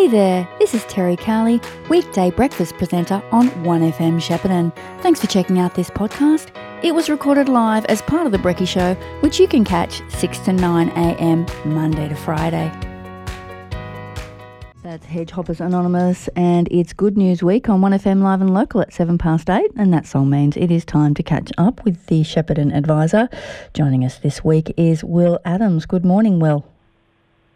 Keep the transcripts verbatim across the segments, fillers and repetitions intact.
Hey there, this is Terry Cowley, weekday breakfast presenter on one F M Shepparton. Thanks for checking out this podcast. It was recorded live as part of the Brekkie Show, which you can catch six to nine a m Monday to Friday. That's Hedgehoppers Anonymous, and it's Good News Week on one F M Live and Local at seven past eight, and that song means it is time to catch up with the Shepparton Advisor. Joining us this week is Will Adams. Good morning, Will.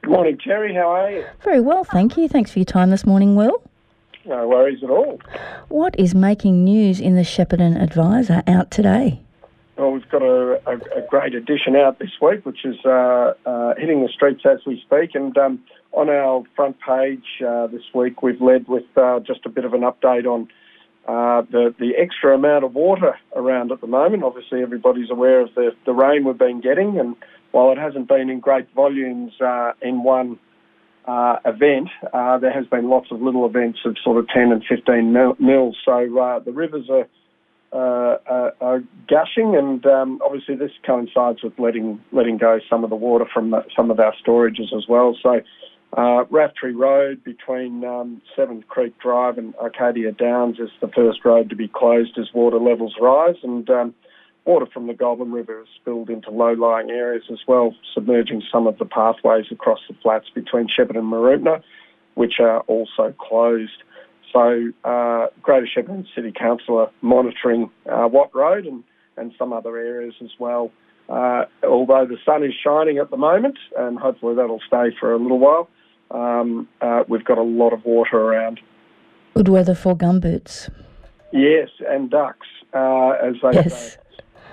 Good morning, Terry. How are you? Very well, thank you. Thanks for your time this morning, Will. No worries at all. What is making news in the Shepparton Advisor out today? Well, we've got a, a, a great edition out this week, which is uh, uh, hitting the streets as we speak. And um, on our front page uh, this week, we've led with uh, just a bit of an update on uh, the, the extra amount of water around at the moment. Obviously, everybody's aware of the, the rain we've been getting, and while it hasn't been in great volumes uh, in one uh, event, uh, there has been lots of little events of sort of ten and fifteen mils. So uh, the rivers are, uh, are, are gushing, and um, obviously this coincides with letting letting go some of the water from the, some of our storages as well. So uh, Raftree Road between um, Seventh Creek Drive and Arcadia Downs is the first road to be closed as water levels rise, and Um, water from the Goblin River has spilled into low-lying areas as well, submerging some of the pathways across the flats between Shepparton and Maroobna, which are also closed. So uh, Greater Shepparton City Council are monitoring uh, Watt Road and, and some other areas as well. Uh, although the sun is shining at the moment, and hopefully that'll stay for a little while, um, uh, we've got a lot of water around. Good weather for gumboots. Yes, and ducks, uh, as they yes. say.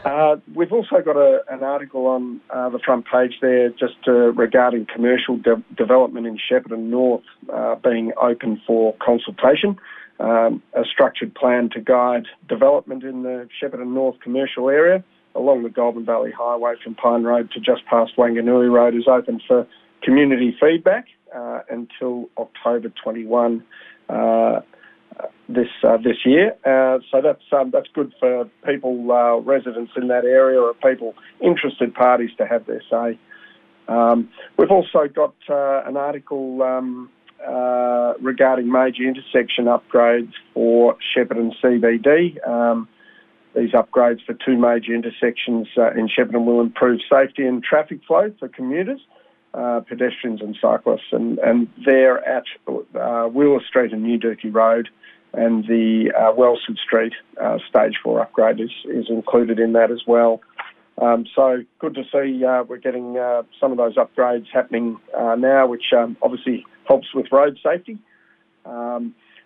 Uh, we've also got a, an article on uh, the front page there just uh, regarding commercial de- development in Shepparton North uh, being open for consultation. Um, a structured plan to guide development in the Shepparton North commercial area along the Goulburn Valley Highway from Pine Road to just past Wanganui Road is open for community feedback uh, until October twenty-first. Uh, This uh, this year, uh, so that's um, that's good for people, uh, residents in that area, or people interested parties to have their say. Um, we've also got uh, an article um, uh, regarding major intersection upgrades for Shepparton C B D. Um, these upgrades for two major intersections uh, in Shepparton will improve safety and traffic flow for commuters, Uh, pedestrians and cyclists, and, and they're at uh, Wheeler Street and New Dookie Road, and the uh, Wellsud Street uh, Stage four upgrade is, is included in that as well. Um, so good to see uh, we're getting uh, some of those upgrades happening uh, now, which um, obviously helps with road safety. Um,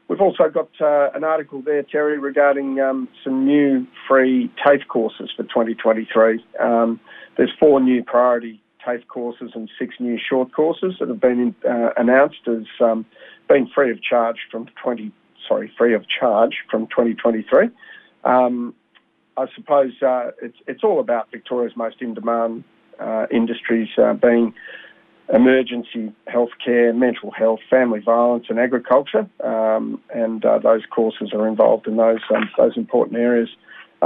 we've also got uh, an article there, Terry, regarding um, some new free TAFE courses for twenty twenty-three. Um, there's four new priority TAFE courses and six new short courses that have been uh, announced as um, being free of charge from twenty sorry free of charge from twenty twenty-three. Um, I suppose uh, it's it's all about Victoria's most in-demand uh, industries uh, being emergency healthcare, mental health, family violence, and agriculture, um, and uh, those courses are involved in those um, those important areas.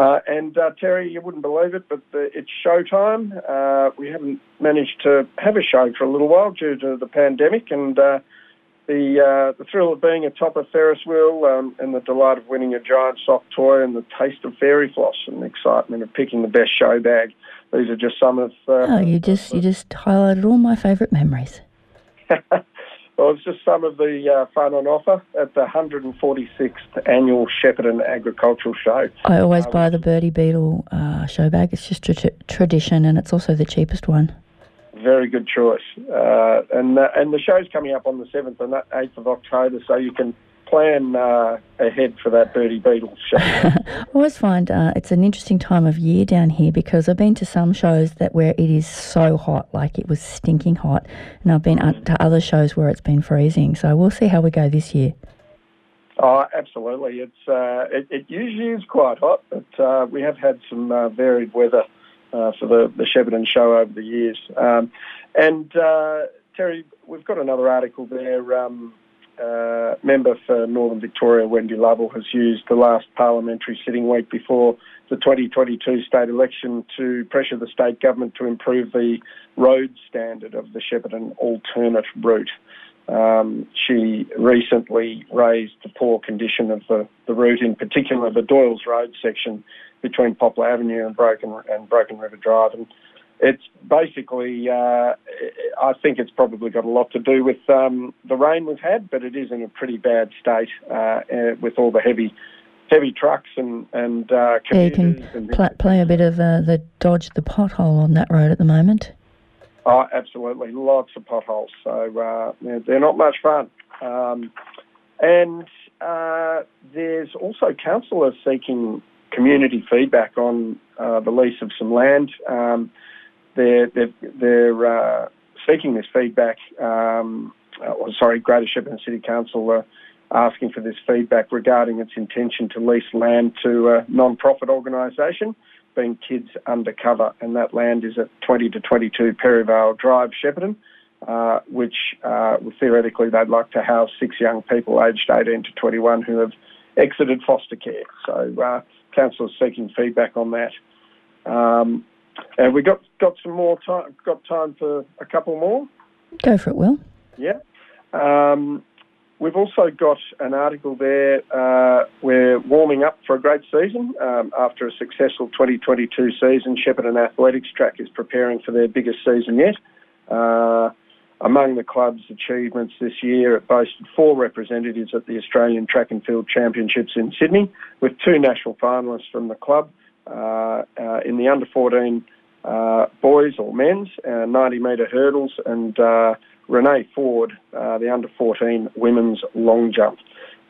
Uh, and, uh, Terry, you wouldn't believe it, but the, it's showtime. Uh, we haven't managed to have a show for a little while due to the pandemic, and uh, the uh, the thrill of being atop a Ferris wheel um, and the delight of winning a giant soft toy and the taste of fairy floss and the excitement of picking the best show bag. These are just some of... Uh, oh, you just, you just highlighted all my favourite memories. Well, it's just some of the uh, fun on offer at the one hundred forty-sixth Annual Shepparton Agricultural Show. I always um, buy the Birdie Beetle uh, show bag. It's just a tra- tradition, and it's also the cheapest one. Very good choice. Uh, and uh, and the show's coming up on the seventh and eighth of October, so you can plan uh, ahead for that Birdie Beetle show. I always find uh, it's an interesting time of year down here, because I've been to some shows that where it is so hot, like it was stinking hot, and I've been mm. to other shows where it's been freezing. So we'll see how we go this year. Oh, absolutely. It's uh, it, it usually is quite hot, but uh, we have had some uh, varied weather uh, for the, the Shepparton show over the years. Um, and, uh, Terry, we've got another article there. Um, Uh, member for Northern Victoria, Wendy Lovell, has used the last parliamentary sitting week before the twenty twenty-two state election to pressure the state government to improve the road standard of the Shepparton alternate route. Um, she recently raised the poor condition of the, the route, in particular the Doyles Road section between Poplar Avenue and Broken and Broken River Drive. And it's basically, uh, I think it's probably got a lot to do with um, the rain we've had, but it is in a pretty bad state uh, with all the heavy heavy trucks and, and uh, commuters. Yeah, you can pl- play a bit of uh, the dodge the pothole on that road at the moment. Oh, absolutely. Lots of potholes. So uh, they're not much fun. Um, and uh, there's also councillors seeking community feedback on uh, the lease of some land. Um, they're they're, they're uh, seeking this feedback. Um, oh, sorry, Greater Shepparton City Council are asking for this feedback regarding its intention to lease land to a non-profit organisation, being Kids Undercover, and that land is at twenty to twenty-two Perivale Drive, Shepparton, uh, which uh, theoretically they'd like to house six young people aged eighteen to twenty-one who have exited foster care. So uh, council is seeking feedback on that. Um, and we got got some more time. Got time for a couple more. Go for it, Will. Yeah. Um, We've also got an article there, uh, we're warming up for a great season. Um, after a successful twenty twenty-two season, Shepparton Athletics Track is preparing for their biggest season yet. Uh, among the club's achievements this year, it boasted four representatives at the Australian Track and Field Championships in Sydney, with two national finalists from the club uh, uh, in the under fourteen uh, boys or men's, uh, ninety metre hurdles, and uh, Renee Ford, uh, the under fourteen women's long jump.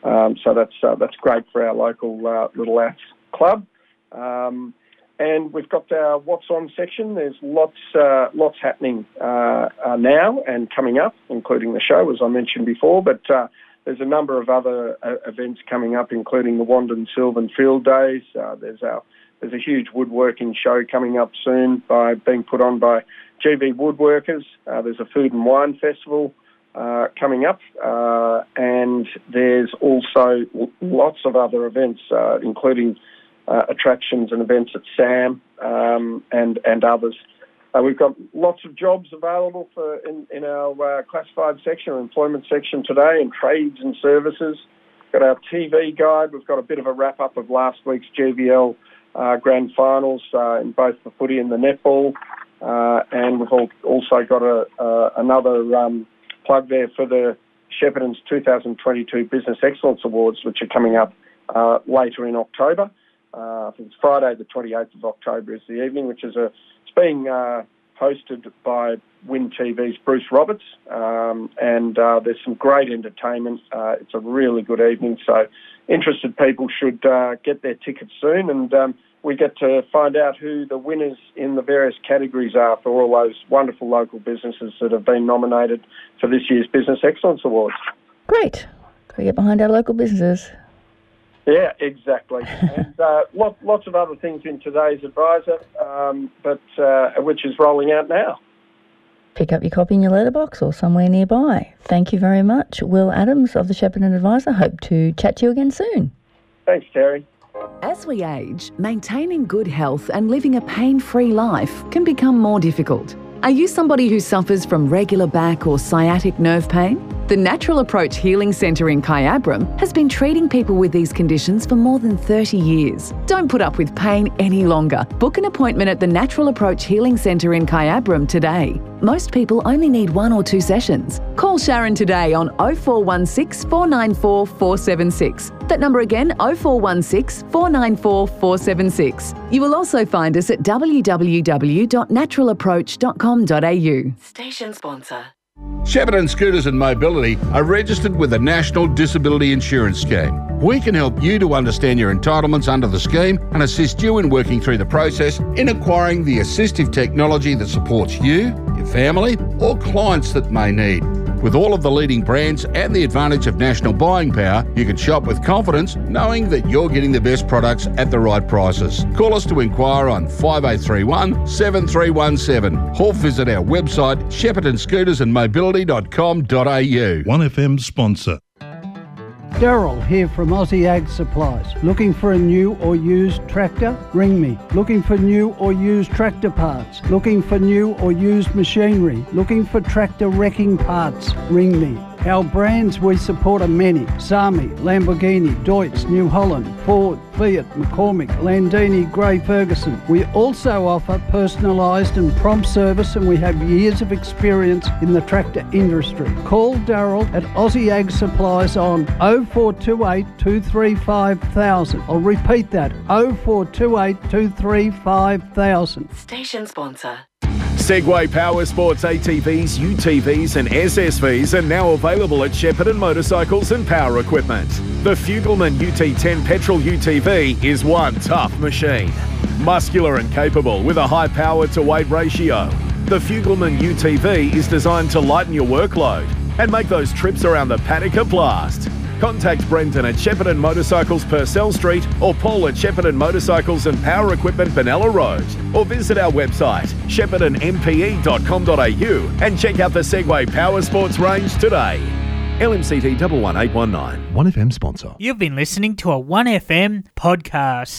Um, so that's uh, that's great for our local uh, Little Aths club. Um, and we've got our What's On section. There's lots uh, lots happening uh, uh, now and coming up, including the show, as I mentioned before. But uh, there's a number of other uh, events coming up, including the Wandon Sylvan Field Days. Uh, there's our there's a huge woodworking show coming up soon, by being put on by G V Woodworkers. Uh, there's a food and wine festival uh, coming up, uh, and there's also lots of other events, uh, including uh, attractions and events at SAM um, and and others. Uh, we've got lots of jobs available for in, in our uh, classified section, or employment section today, and trades and services. We've got our T V guide. We've got a bit of a wrap up of last week's G V L uh, grand finals uh, in both the footy and the netball. Uh, and we've also got a, uh, another um, plug there for the Shepparton's two thousand twenty-two Business Excellence Awards, which are coming up uh, later in October. Uh, I think it's Friday the twenty-eighth of October is the evening, which is a, it's being uh, hosted by Win T V's Bruce Roberts, um, and uh, there's some great entertainment. Uh, it's a really good evening, so interested people should uh, get their tickets soon, and um, we get to find out who the winners in the various categories are for all those wonderful local businesses that have been nominated for this year's Business Excellence Awards. Great. Got to get behind our local businesses. Yeah, exactly. and uh, lot, lots of other things in today's Advisor, um, but uh, which is rolling out now. Pick up your copy in your letterbox or somewhere nearby. Thank you very much, Will Adams of the Shepparton Advisor. Hope to chat to you again soon. Thanks, Terry. As we age, maintaining good health and living a pain-free life can become more difficult. Are you somebody who suffers from regular back or sciatic nerve pain? The Natural Approach Healing Centre in Kyabram has been treating people with these conditions for more than thirty years. Don't put up with pain any longer. Book an appointment at the Natural Approach Healing Centre in Kyabram today. Most people only need one or two sessions. Call Sharon today on oh four one six, four nine four, four seven six. That number again, oh four one six, four nine four, four seven six. You will also find us at w w w dot natural approach dot com dot a u. Station sponsor. Shepparton Scooters and Mobility are registered with the National Disability Insurance Scheme. We can help you to understand your entitlements under the scheme and assist you in working through the process in acquiring the assistive technology that supports you, your family, or clients that may need. With all of the leading brands and the advantage of national buying power, you can shop with confidence knowing that you're getting the best products at the right prices. Call us to inquire on five eight three one, seven three one seven or visit our website shepparton scooters and mobility dot com dot a u. one F M sponsor. Daryl here from Aussie Ag Supplies. Looking for a new or used tractor? Ring me. Looking for new or used tractor parts? Looking for new or used machinery? Looking for tractor wrecking parts? Ring me. Our brands we support are many. Sami, Lamborghini, Deutz, New Holland, Ford, Fiat, McCormick, Landini, Grey Ferguson. We also offer personalised and prompt service, and we have years of experience in the tractor industry. Call Daryl at Aussie Ag Supplies on oh four two eight, two three five thousand. I'll repeat that, oh four two eight, two three five thousand. Station sponsor. Segway Power Sports A T Vs, U T Vs and S S Vs are now available at Shepparton Motorcycles and Power Equipment. The Fugelman U T ten petrol U T V is one tough machine. Muscular and capable with a high power to weight ratio, the Fugelman U T V is designed to lighten your workload and make those trips around the paddock a blast. Contact Brendan at Shepparton Motorcycles, Purcell Street, or Paul at Shepparton Motorcycles and Power Equipment, Benalla Road. Or visit our website, shepparton m p e dot com dot a u, and check out the Segway Power Sports range today. L M C T one one eight one nine. one F M sponsor. You've been listening to a one F M podcast.